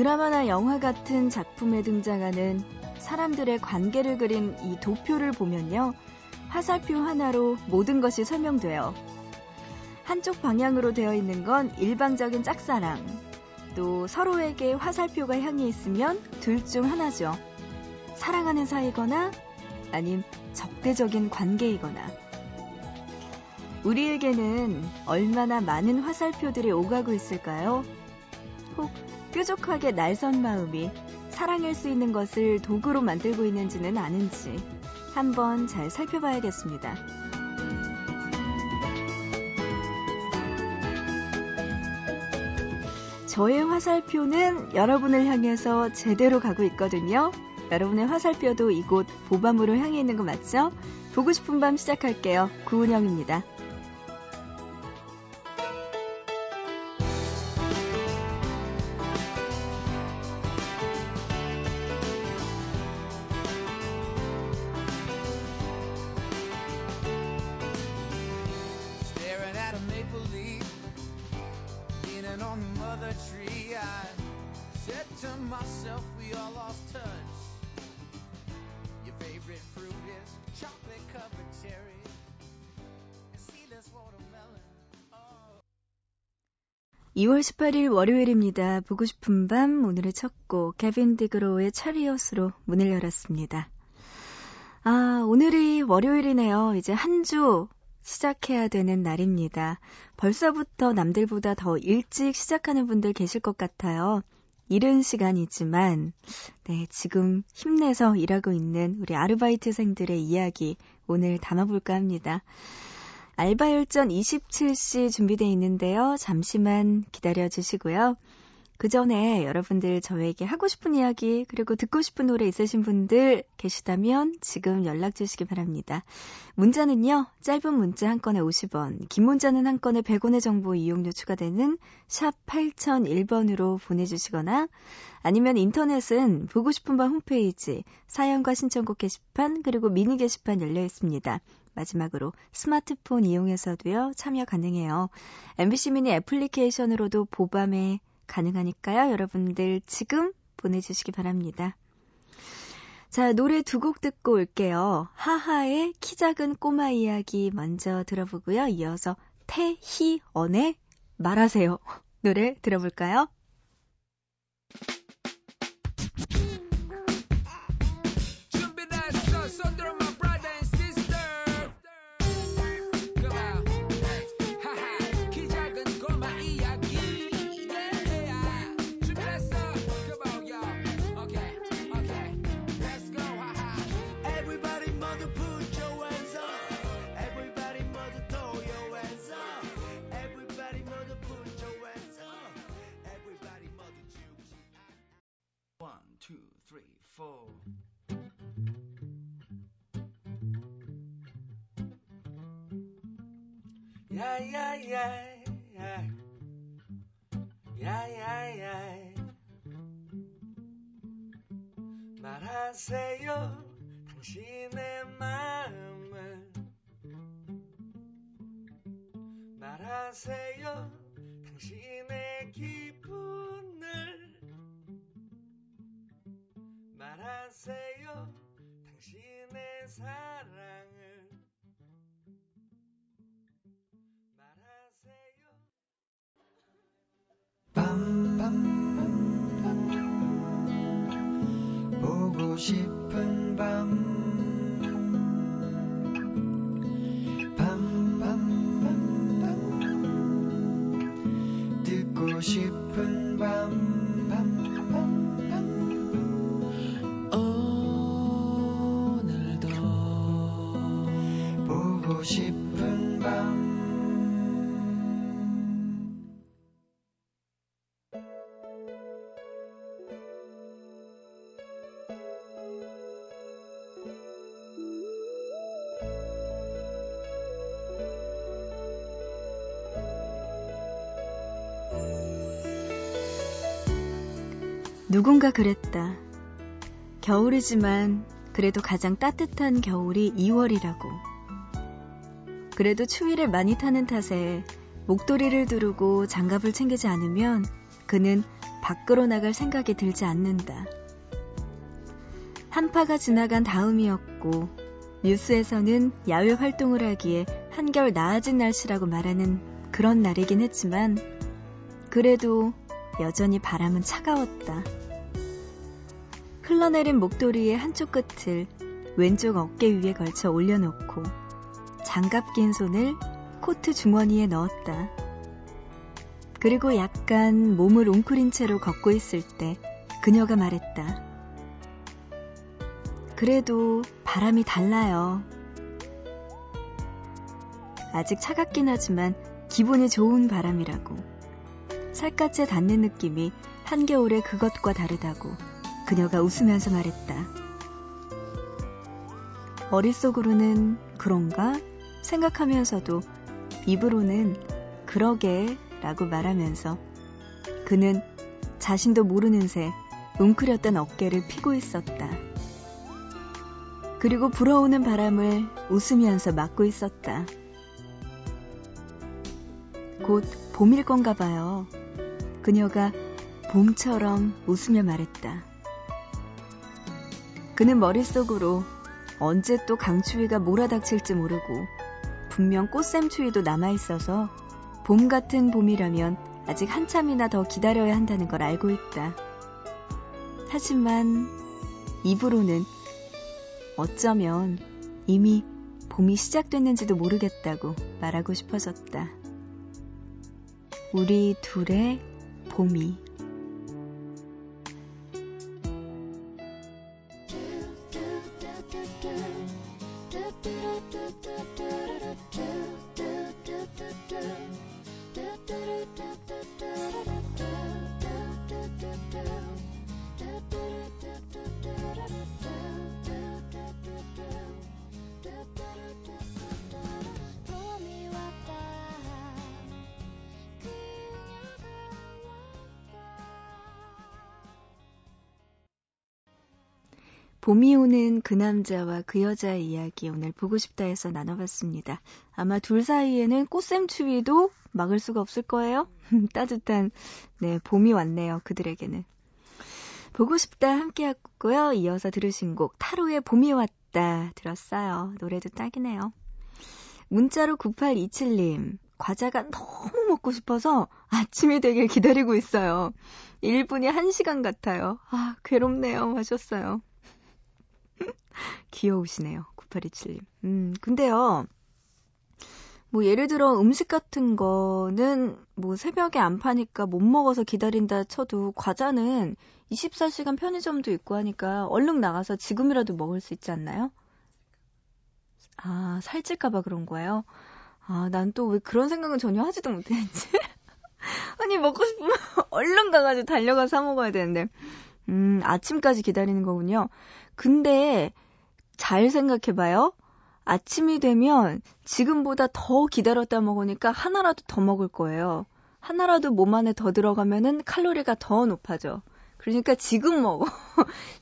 드라마나 영화 같은 작품에 등장하는 사람들의 관계를 그린 이 도표를 보면요. 화살표 하나로 모든 것이 설명돼요. 한쪽 방향으로 되어 있는 건 일방적인 짝사랑, 또 서로에게 화살표가 향해 있으면 둘 중 하나죠. 사랑하는 사이거나 아님 적대적인 관계이거나. 우리에게는 얼마나 많은 화살표들이 오가고 있을까요? 혹 뾰족하게 날선 마음이 사랑할 수 있는 것을 도구로 만들고 있는지는 아는지 한번 잘 살펴봐야겠습니다. 저의 화살표는 여러분을 향해서 제대로 가고 있거든요. 여러분의 화살표도 이곳 보밤으로 향해 있는 거 맞죠? 보고 싶은 밤 시작할게요. 구은영입니다. 2월 18일 월요일입니다. 보고 싶은 밤 오늘의 첫 곡 개빈 디그로우의 차리엇으로 문을 열었습니다. 아, 오늘이 월요일이네요. 이제 한 주 시작해야 되는 날입니다. 벌써부터 남들보다 더 일찍 시작하는 분들 계실 것 같아요. 이른 시간이지만 네, 지금 힘내서 일하고 있는 우리 아르바이트생들의 이야기 오늘 담아볼까 합니다. 알바열전 27시 준비되어 있는데요. 잠시만 기다려주시고요. 그 전에 여러분들 저에게 하고 싶은 이야기 그리고 듣고 싶은 노래 있으신 분들 계시다면 지금 연락 주시기 바랍니다. 문자는요. 짧은 문자 한 건에 50원, 긴 문자는 한 건에 100원의 정보 이용료 추가되는 샵 8001번으로 보내주시거나 아니면 인터넷은 보고 싶은 밤 홈페이지, 사연과 신청곡 게시판 그리고 미니 게시판 열려 있습니다. 마지막으로 스마트폰 이용해서도요. 참여 가능해요. MBC 미니 애플리케이션으로도 보밤에 가능하니까요. 여러분들 지금 보내주시기 바랍니다. 자, 노래 두 곡 듣고 올게요. 하하의 키 작은 꼬마 이야기 먼저 들어보고요. 이어서 태희언의 말하세요. 노래 들어볼까요? 야야야 말하세요 당신의 마음을 말하세요 당신의 기분을 말하세요 당신의 사랑을 보고 싶은 밤 듣고 싶은 밤 오늘도 보고 싶은 밤 누군가 그랬다. 겨울이지만 그래도 가장 따뜻한 겨울이 2월이라고. 그래도 추위를 많이 타는 탓에 목도리를 두르고 장갑을 챙기지 않으면 그는 밖으로 나갈 생각이 들지 않는다. 한파가 지나간 다음이었고 뉴스에서는 야외 활동을 하기에 한결 나아진 날씨라고 말하는 그런 날이긴 했지만 그래도 여전히 바람은 차가웠다. 흘러내린 목도리의 한쪽 끝을 왼쪽 어깨 위에 걸쳐 올려놓고 장갑 낀 손을 코트 중원이에 넣었다. 그리고 약간 몸을 웅크린 채로 걷고 있을 때 그녀가 말했다. 그래도 바람이 달라요. 아직 차갑긴 하지만 기분이 좋은 바람이라고. 살갗에 닿는 느낌이 한겨울의 그것과 다르다고 그녀가 웃으면서 말했다. 머릿속으로는 그런가? 생각하면서도 입으로는 그러게 라고 말하면서 그는 자신도 모르는 새 웅크렸던 어깨를 펴고 있었다. 그리고 불어오는 바람을 웃으면서 막고 있었다. 곧 봄일 건가 봐요. 그녀가 봄처럼 웃으며 말했다. 그는 머릿속으로 언제 또 강추위가 몰아닥칠지 모르고 분명 꽃샘추위도 남아있어서 봄 같은 봄이라면 아직 한참이나 더 기다려야 한다는 걸 알고 있다. 하지만 입으로는 어쩌면 이미 봄이 시작됐는지도 모르겠다고 말하고 싶어졌다. 우리 둘의 봄이. 봄이 오는 그 남자와 그 여자의 이야기 오늘 보고 싶다 해서 나눠봤습니다. 아마 둘 사이에는 꽃샘추위도 막을 수가 없을 거예요. 따뜻한 봄이 왔네요. 그들에게는. 보고 싶다 함께 했고요. 이어서 들으신 곡 타로의 봄이 왔다 들었어요. 노래도 딱이네요. 문자로 9827님. 과자가 너무 먹고 싶어서 아침이 되길 기다리고 있어요. 1분이 1시간 같아요. 아 괴롭네요 하셨어요. 귀여우시네요. 9827님. 근데요. 뭐 예를 들어 음식 같은 거는 뭐 새벽에 안 파니까 못 먹어서 기다린다 쳐도 과자는 24시간 편의점도 있고 하니까 얼른 나가서 지금이라도 먹을 수 있지 않나요? 아, 살찔까 봐 그런 거예요? 아, 난 또 왜 그런 생각은 전혀 하지도 못했지? 아니, 먹고 싶으면 얼른 가가지고 달려가서 사 먹어야 되는데. 아침까지 기다리는 거군요. 근데 잘 생각해봐요. 아침이 되면 지금보다 더 기다렸다 먹으니까 하나라도 더 먹을 거예요. 하나라도 몸 안에 더 들어가면은 칼로리가 더 높아져. 그러니까 지금 먹어.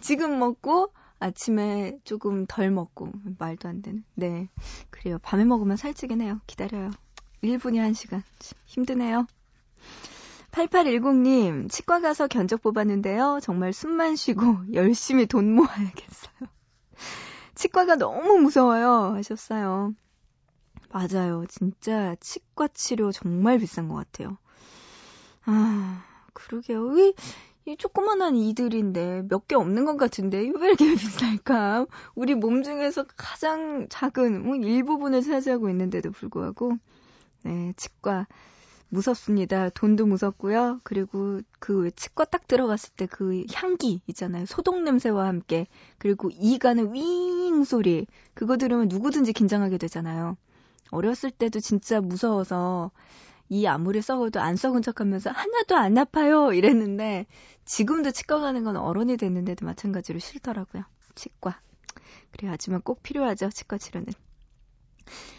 지금 먹고 아침에 조금 덜 먹고. 말도 안 되는. 네, 그래요. 밤에 먹으면 살찌긴 해요. 기다려요. 1분이 1시간. 힘드네요. 8810님, 치과 가서 견적 뽑았는데요. 정말 숨만 쉬고 열심히 돈 모아야겠어요. 치과가 너무 무서워요. 하셨어요. 맞아요. 진짜 치과 치료 정말 비싼 것 같아요. 아, 그러게요. 이 조그만한 이들인데 몇 개 없는 것 같은데 왜 이렇게 비쌀까? 우리 몸 중에서 가장 작은 일부분을 차지하고 있는데도 불구하고 네, 치과 무섭습니다. 돈도 무섭고요. 그리고 그 치과 딱 들어갔을 때 그 향기 있잖아요. 소독 냄새와 함께. 그리고 이 가는 윙 소리. 그거 들으면 누구든지 긴장하게 되잖아요. 어렸을 때도 진짜 무서워서 이 아무리 썩어도 안 썩은 척하면서 하나도 안 아파요 이랬는데 지금도 치과 가는 건 어른이 됐는데도 마찬가지로 싫더라고요. 치과. 그래 하지만 꼭 필요하죠. 치과 치료는.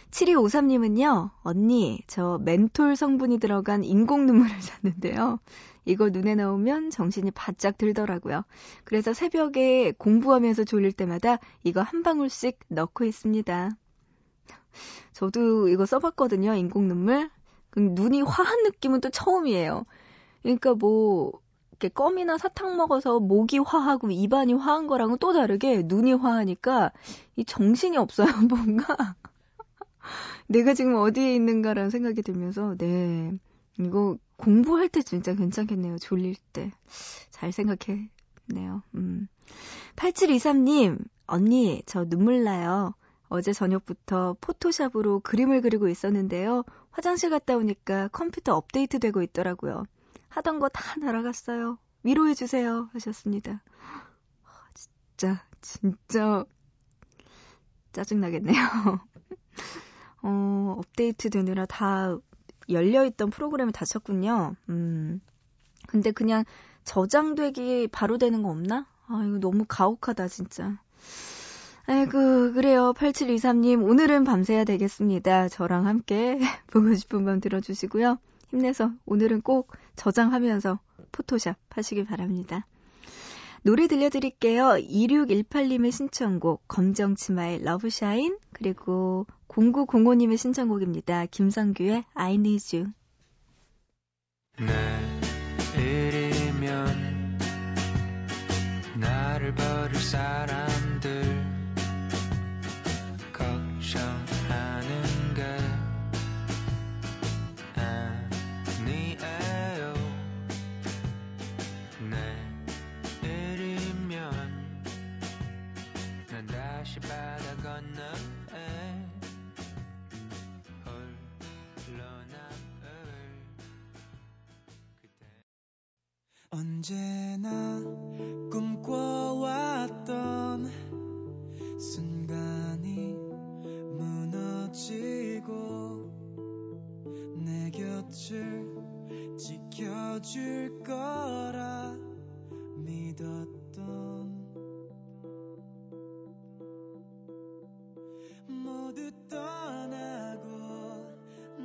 7253님은요. 언니, 저 멘톨 성분이 들어간 인공 눈물을 샀는데요. 이거 눈에 넣으면 정신이 바짝 들더라고요. 그래서 새벽에 공부하면서 졸릴 때마다 이거 한 방울씩 넣고 있습니다. 저도 이거 써봤거든요. 인공 눈물. 눈이 화한 느낌은 또 처음이에요. 그러니까 뭐 이렇게 껌이나 사탕 먹어서 목이 화하고 입안이 화한 거랑은 또 다르게 눈이 화하니까 이 정신이 없어요. 뭔가 내가 지금 어디에 있는가라는 생각이 들면서 네 이거 공부할 때 진짜 괜찮겠네요. 졸릴 때 잘 생각했네요. 8723님 언니 저 눈물 나요. 어제 저녁부터 포토샵으로 그림을 그리고 있었는데요. 화장실 갔다 오니까 컴퓨터 업데이트 되고 있더라고요. 하던 거 다 날아갔어요. 위로해 주세요 하셨습니다. 진짜 짜증나겠네요. 업데이트 되느라 다 열려있던 프로그램을 닫혔군요. 근데 그냥 저장되기 바로 되는 거 없나? 아 이거 너무 가혹하다 진짜. 아이고 그래요. 8723님 오늘은 밤새야 되겠습니다. 저랑 함께 보고 싶은 밤 들어주시고요. 힘내서 오늘은 꼭 저장하면서 포토샵 하시길 바랍니다. 노래 들려드릴게요. 2618님의 신청곡 검정치마의 러브샤인 그리고 0905님의 신청곡입니다. 김성규의 I Need You. 내일이면 나를 버릴 사람들 걱정하는 게 언제나 꿈꿔왔던 순간이 무너지고 내 곁을 지켜줄 거라 믿었던 모두 떠나고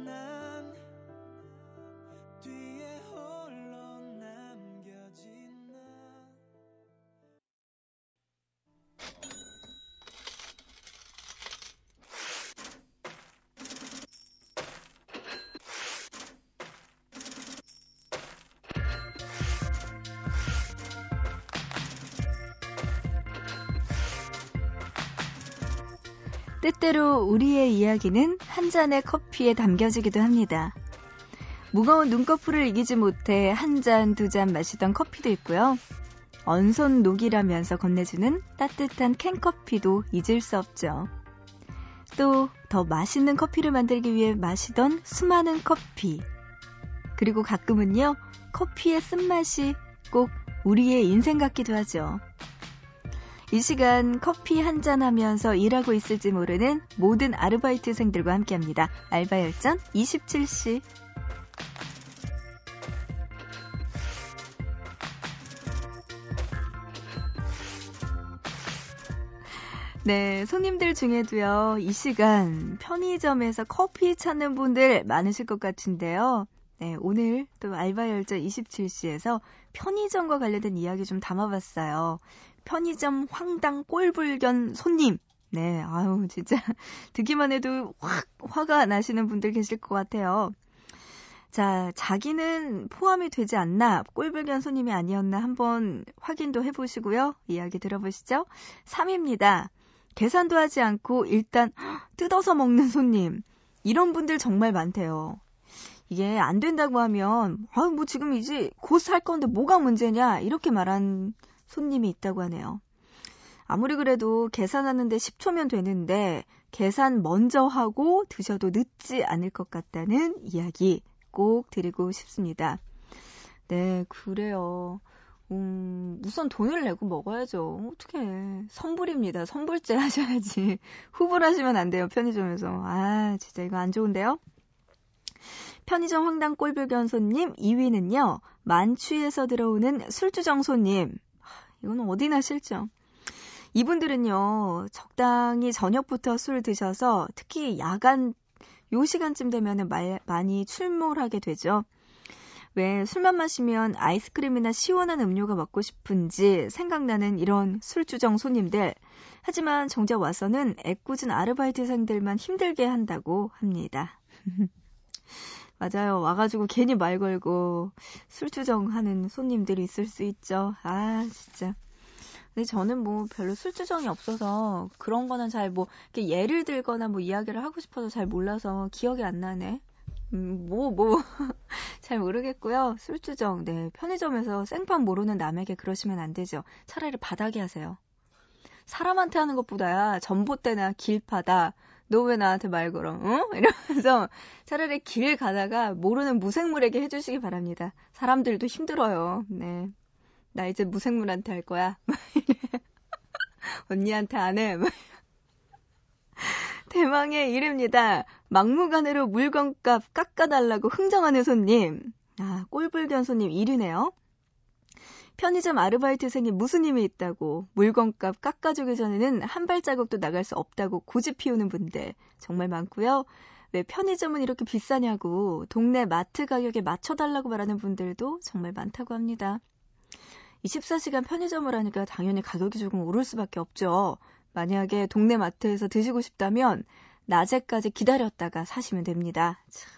난 뒤에 홀로 남겨진 나. 때때로 우리의 이야기는 한 잔의 커피에 담겨지기도 합니다. 무거운 눈꺼풀을 이기지 못해 한 잔, 두 잔 마시던 커피도 있고요. 언손 녹이라면서 건네주는 따뜻한 캔커피도 잊을 수 없죠. 또 더 맛있는 커피를 만들기 위해 마시던 수많은 커피. 그리고 가끔은요, 커피의 쓴맛이 꼭 우리의 인생 같기도 하죠. 이 시간 커피 한잔 하면서 일하고 있을지 모르는 모든 아르바이트생들과 함께합니다. 알바열전 27시. 네, 손님들 중에도요. 이 시간 편의점에서 커피 찾는 분들 많으실 것 같은데요. 네, 오늘 또 알바열전 27시에서 편의점과 관련된 이야기 좀 담아봤어요. 편의점 황당 꼴불견 손님. 네, 아유 진짜 듣기만 해도 확 화가 나시는 분들 계실 것 같아요. 자, 자기는 포함이 되지 않나, 꼴불견 손님이 아니었나 한번 확인도 해보시고요. 이야기 들어보시죠. 3입니다. 계산도 하지 않고 일단 뜯어서 먹는 손님. 이런 분들 정말 많대요. 이게 안 된다고 하면 아유 뭐 지금 이제 곧 살 건데 뭐가 문제냐 이렇게 말한 손님이 있다고 하네요. 아무리 그래도 계산하는데 10초면 되는데 계산 먼저 하고 드셔도 늦지 않을 것 같다는 이야기 꼭 드리고 싶습니다. 네, 그래요. 우선 돈을 내고 먹어야죠. 어떡해. 선불입니다. 선불제 하셔야지. 후불 하시면 안 돼요. 편의점에서. 아, 진짜 이거 안 좋은데요? 편의점 황당 꼴불견 손님 2위는요. 만취에서 들어오는 술주정 손님. 이건 어디나 싫죠. 이분들은요. 적당히 저녁부터 술 드셔서 특히 야간 요 시간쯤 되면 많이 출몰하게 되죠. 왜 술만 마시면 아이스크림이나 시원한 음료가 먹고 싶은지 생각나는 이런 술주정 손님들. 하지만 정작 와서는 애꿎은 아르바이트생들만 힘들게 한다고 합니다. 맞아요. 와가지고 괜히 말 걸고 술주정하는 손님들이 있을 수 있죠. 아, 진짜. 근데 저는 뭐 별로 술주정이 없어서 그런 거는 잘 뭐 이렇게 예를 들거나 뭐 이야기를 하고 싶어서 잘 몰라서 기억이 안 나네. 잘 모르겠고요. 술주정, 네. 편의점에서 생판 모르는 남에게 그러시면 안 되죠. 차라리 바닥에 하세요. 사람한테 하는 것보다야 전봇대나 길파다. 너 왜 나한테 말 걸어? 응? 이러면서 차라리 길 가다가 모르는 무생물에게 해주시기 바랍니다. 사람들도 힘들어요. 네. 나 이제 무생물한테 할 거야. 막 이래. 언니한테 안 해. 막. 대망의 일입니다. 막무가내로 물건값 깎아달라고 흥정하는 손님. 아, 꼴불견 손님 1위네요. 편의점 아르바이트생이 무슨 힘이 있다고 물건값 깎아주기 전에는 한 발자국도 나갈 수 없다고 고집 피우는 분들 정말 많고요. 왜 편의점은 이렇게 비싸냐고 동네 마트 가격에 맞춰달라고 말하는 분들도 정말 많다고 합니다. 24시간 편의점을 하니까 당연히 가격이 조금 오를 수밖에 없죠. 만약에 동네 마트에서 드시고 싶다면 낮에까지 기다렸다가 사시면 됩니다. 참,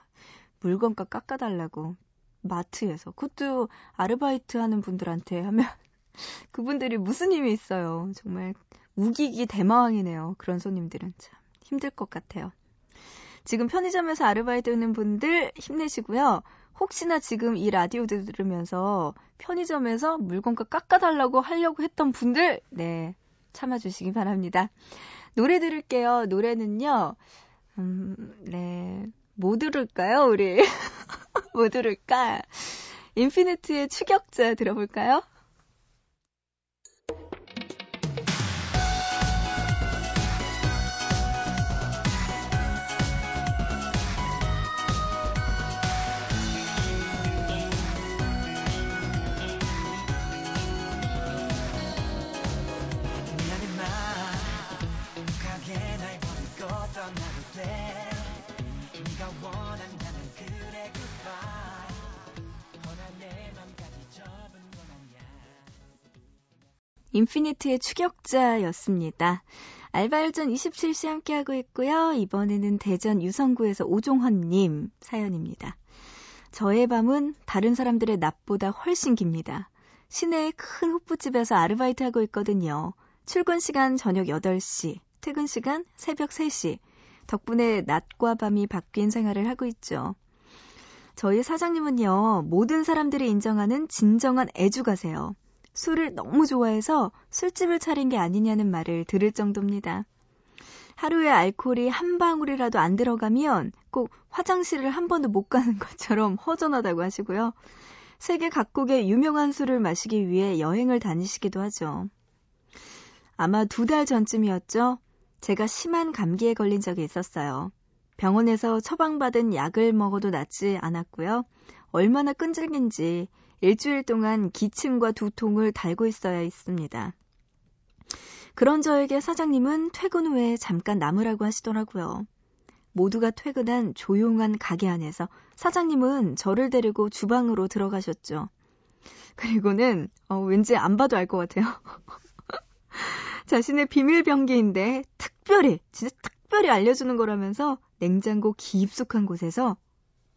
물건값 깎아달라고. 마트에서. 그것도 아르바이트 하는 분들한테 하면 그분들이 무슨 힘이 있어요. 정말 우기기 대마왕이네요. 그런 손님들은 참 힘들 것 같아요. 지금 편의점에서 아르바이트 하는 분들 힘내시고요. 혹시나 지금 이 라디오 들으면서 편의점에서 물건값 깎아달라고 하려고 했던 분들 네 참아주시기 바랍니다. 노래 들을게요. 노래는요. 네. 뭐 들을까요? 우리 뭐 들을까? 인피니트의 추격자 들어볼까요? 인피니트의 추격자였습니다. 알바열전 27시 함께하고 있고요. 이번에는 대전 유성구에서 오종헌님 사연입니다. 저의 밤은 다른 사람들의 낮보다 훨씬 깁니다. 시내의 큰 호프집에서 아르바이트하고 있거든요. 출근 시간 저녁 8시, 퇴근 시간 새벽 3시. 덕분에 낮과 밤이 바뀐 생활을 하고 있죠. 저희 사장님은요. 모든 사람들이 인정하는 진정한 애주가세요. 술을 너무 좋아해서 술집을 차린 게 아니냐는 말을 들을 정도입니다. 하루에 알코올이 한 방울이라도 안 들어가면 꼭 화장실을 한 번도 못 가는 것처럼 허전하다고 하시고요. 세계 각국의 유명한 술을 마시기 위해 여행을 다니시기도 하죠. 아마 2달 전쯤이었죠. 제가 심한 감기에 걸린 적이 있었어요. 병원에서 처방받은 약을 먹어도 낫지 않았고요. 얼마나 끈질긴지 일주일 동안 기침과 두통을 달고 있어야 했습니다. 그런 저에게 사장님은 퇴근 후에 잠깐 남으라고 하시더라고요. 모두가 퇴근한 조용한 가게 안에서 사장님은 저를 데리고 주방으로 들어가셨죠. 그리고는 왠지 안 봐도 알 것 같아요. 자신의 비밀병기인데 특별히, 진짜 특별히 알려주는 거라면서 냉장고 깊숙한 곳에서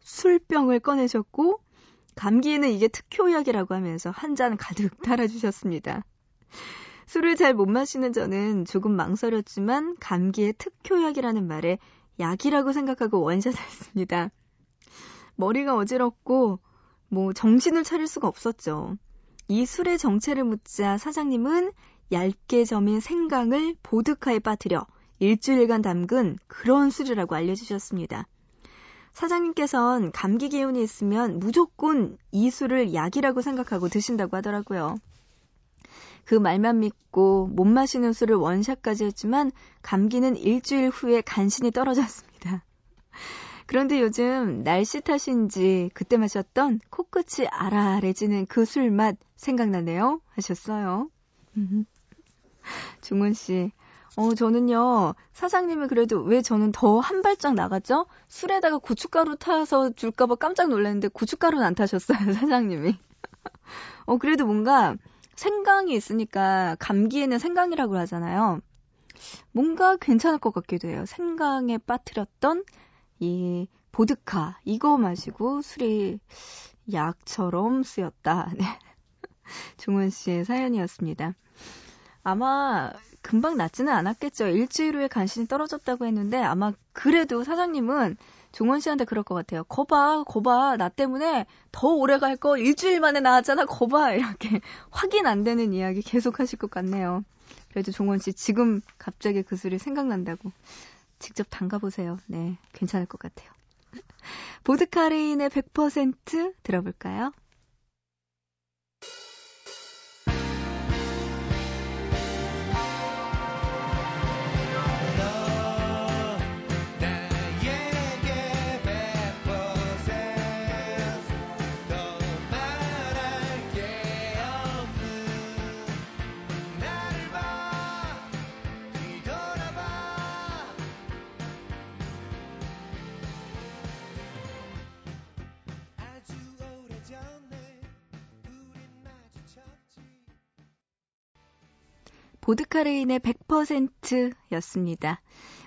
술병을 꺼내셨고 감기에는 이게 특효약이라고 하면서 한 잔 가득 달아주셨습니다. 술을 잘 못 마시는 저는 조금 망설였지만 감기의 특효약이라는 말에 약이라고 생각하고 원샷했습니다. 머리가 어지럽고 정신을 차릴 수가 없었죠. 이 술의 정체를 묻자 사장님은 얇게 저민 생강을 보드카에 빠뜨려 일주일간 담근 그런 술이라고 알려주셨습니다. 사장님께서는 감기 기운이 있으면 무조건 이 술을 약이라고 생각하고 드신다고 하더라고요. 그 말만 믿고 못 마시는 술을 원샷까지 했지만 감기는 일주일 후에 간신히 떨어졌습니다. 그런데 요즘 날씨 탓인지 그때 마셨던 코끝이 아라아래지는 그 술맛 생각나네요 하셨어요. 종훈 씨. 저는요. 사장님이 그래도 왜 저는 더 한 발짝 나갔죠? 술에다가 고춧가루 타서 줄까 봐 깜짝 놀랐는데 고춧가루는 안 타셨어요. 사장님이. 그래도 뭔가 생강이 있으니까 감기에는 생강이라고 하잖아요. 뭔가 괜찮을 것 같기도 해요. 생강에 빠뜨렸던 이 보드카 이거 마시고 술이 약처럼 쓰였다. 네. 종원 씨의 사연이었습니다. 아마 금방 낫지는 않았겠죠. 일주일 후에 간신히 떨어졌다고 했는데 아마 그래도 사장님은 종원 씨한테 그럴 것 같아요. 거봐. 나 때문에 더 오래 갈 거 일주일 만에 나았잖아. 거봐. 이렇게 확인 안 되는 이야기 계속 하실 것 같네요. 그래도 종원 씨 지금 갑자기 그 술이 생각난다고 직접 담가보세요. 네, 괜찮을 것 같아요. 보드카레인의 100% 들어볼까요? 보드카레인의 100%였습니다.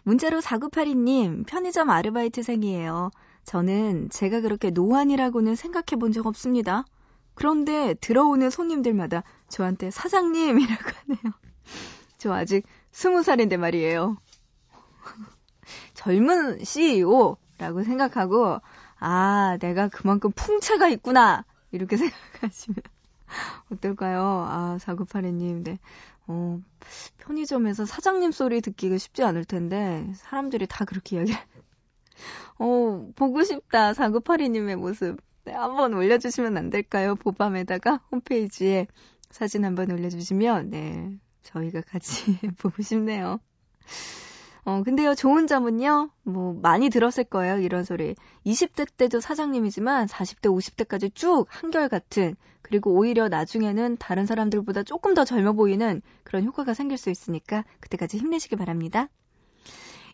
문자로 4982님, 편의점 아르바이트생이에요. 저는 제가 그렇게 노안이라고는 생각해 본 적 없습니다. 그런데 들어오는 손님들마다 저한테 사장님이라고 하네요. 저 아직 20살인데 말이에요. 젊은 CEO라고 생각하고, 아, 내가 그만큼 풍채가 있구나. 이렇게 생각하시면 어떨까요? 아, 4982님, 네. 편의점에서 사장님 소리 듣기가 쉽지 않을 텐데 사람들이 다 그렇게 이야기를 보고 싶다 4982님의 모습 네, 한번 올려주시면 안 될까요? 보밤에다가 홈페이지에 사진 한번 올려주시면 네 저희가 같이 보고 싶네요. 근데요 좋은 점은요 뭐 많이 들었을 거예요 이런 소리. 20대 때도 사장님이지만 40대 50대까지 쭉 한결같은 그리고 오히려 나중에는 다른 사람들보다 조금 더 젊어 보이는 그런 효과가 생길 수 있으니까 그때까지 힘내시기 바랍니다.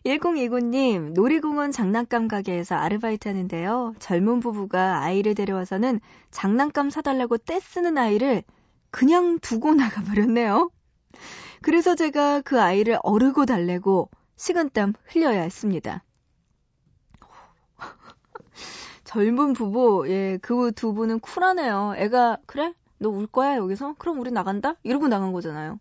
1029님 놀이공원 장난감 가게에서 아르바이트 하는데요 젊은 부부가 아이를 데려와서는 장난감 사달라고 떼쓰는 아이를 그냥 두고 나가버렸네요. 그래서 제가 그 아이를 어르고 달래고 식은땀 흘려야 했습니다. 젊은 부부, 예, 그 두 분은 쿨하네요. 애가, 그래? 너 울 거야, 여기서? 그럼 우리 나간다? 이러고 나간 거잖아요.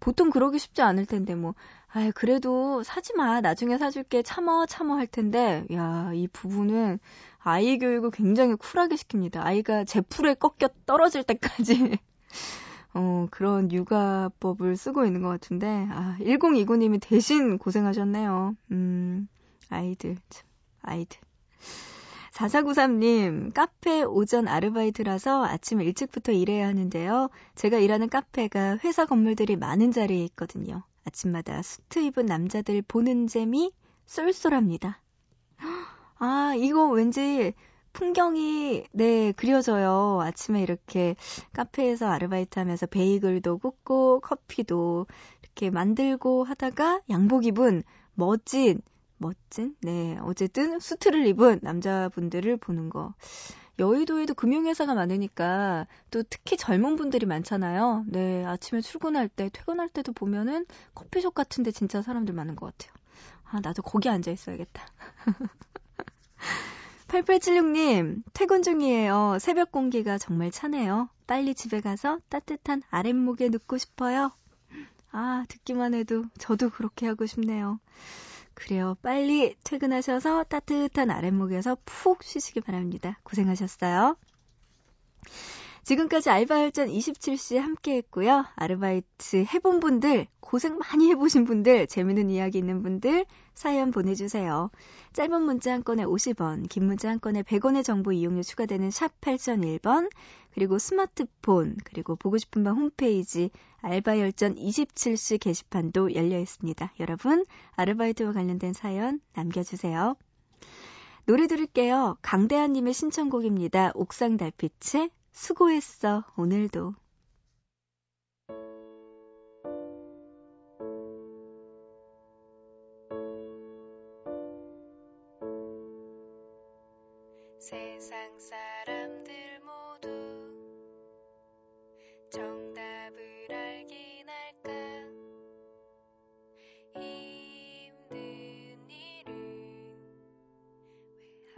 보통 그러기 쉽지 않을 텐데, 뭐. 아이, 그래도 사지 마. 나중에 사줄게. 참아 할 텐데, 야, 이 부부는 아이 교육을 굉장히 쿨하게 시킵니다. 아이가 제 풀에 꺾여 떨어질 때까지. 그런 육아법을 쓰고 있는 것 같은데, 아, 1029님이 대신 고생하셨네요. 아이들. 4493님, 카페 오전 아르바이트라서 아침 일찍부터 일해야 하는데요. 제가 일하는 카페가 회사 건물들이 많은 자리에 있거든요. 아침마다 수트 입은 남자들 보는 재미 쏠쏠합니다. 아, 이거 왠지, 풍경이 네 그려져요. 아침에 이렇게 카페에서 아르바이트하면서 베이글도 굽고 커피도 이렇게 만들고 하다가 양복 입은 멋진 네 어쨌든 수트를 입은 남자분들을 보는 거. 여의도에도 금융회사가 많으니까 또 특히 젊은 분들이 많잖아요. 네 아침에 출근할 때 퇴근할 때도 보면은 커피숍 같은데 진짜 사람들 많은 것 같아요. 아 나도 거기 앉아 있어야겠다. 8876님, 퇴근 중이에요. 새벽 공기가 정말 차네요. 빨리 집에 가서 따뜻한 아랫목에 눕고 싶어요. 아, 듣기만 해도 저도 그렇게 하고 싶네요. 그래요. 빨리 퇴근하셔서 따뜻한 아랫목에서 푹 쉬시기 바랍니다. 고생하셨어요. 지금까지 알바열전 27시 함께했고요. 아르바이트 해본 분들, 고생 많이 해보신 분들, 재미있는 이야기 있는 분들 사연 보내주세요. 짧은 문자 한 건에 50원, 긴 문자 한 건에 100원의 정보 이용료 추가되는 샵 8001번, 그리고 스마트폰, 그리고 보고 싶은 밤 홈페이지 알바열전 27시 게시판도 열려 있습니다. 여러분, 아르바이트와 관련된 사연 남겨주세요. 노래 들을게요. 강대한님의 신청곡입니다. 옥상 달빛에 수고했어, 오늘도. 세상 사람들 모두 정답을 알긴 할까? 힘든 일은 왜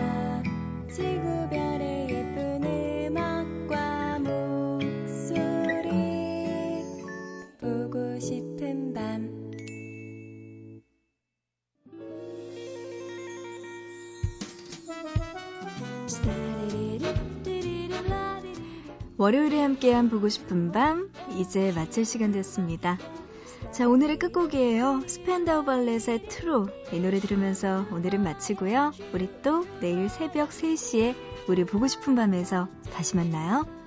지구별의 예쁜 음악과 목소리 보고 싶은 밤. 월요일에 함께한 보고 싶은 밤, 이제 마칠 시간 됐습니다. 자, 오늘의 끝곡이에요. 스펜다우 발렛의 트로, 이 노래 들으면서 오늘은 마치고요. 우리 또 내일 새벽 3시에 우리 보고 싶은 밤에서 다시 만나요.